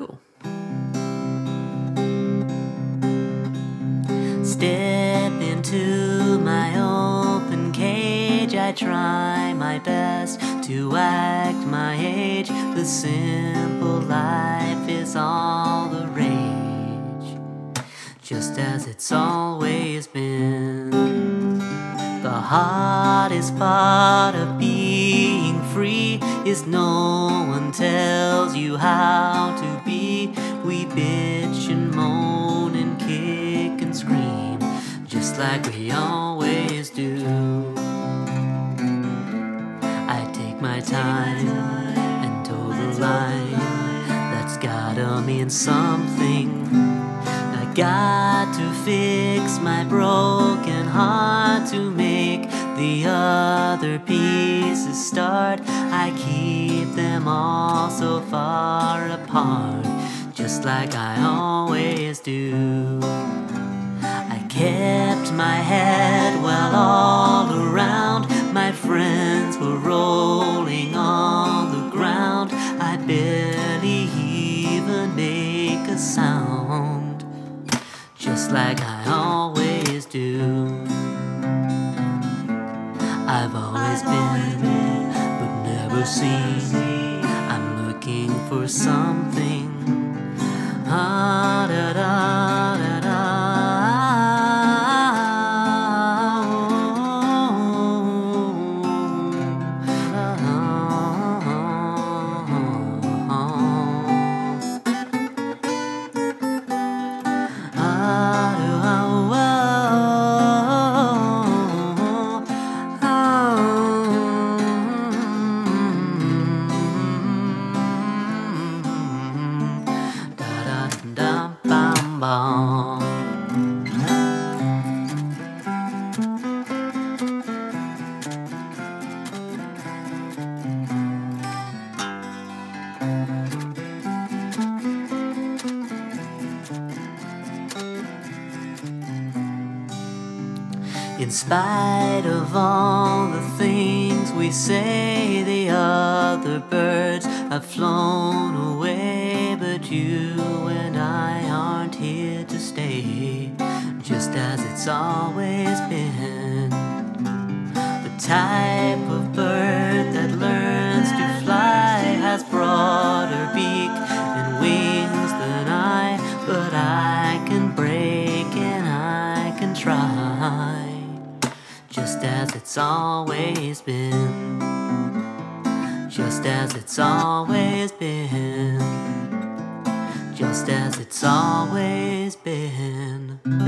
Cool. Step into my open cage. I try my best to act my age. The simple life is all the rage, just as it's always been. The hardest part of being free is no one tells you how to be. We bitch and moan and kick and scream, just like we always do. I take my time and toe the line. That's gotta mean something. I got to fix my broken heart to make the other pieces start. I keep them all so far apart, just like I always do. I kept my head well all around. My friends were rolling on the ground. I barely even make a sound, just like I always do. I've always been, but never seen. I'm looking for something. Ah, da, da, da, da. Ah, in spite of all the things we say, the other birds have flown away, but you and I aren't here to stay, just as it's always been. The type of bird that learns to fly has broader beak and wings than I, but I can break and I can try, just as it's always been, just as it's always been, just as it's always been.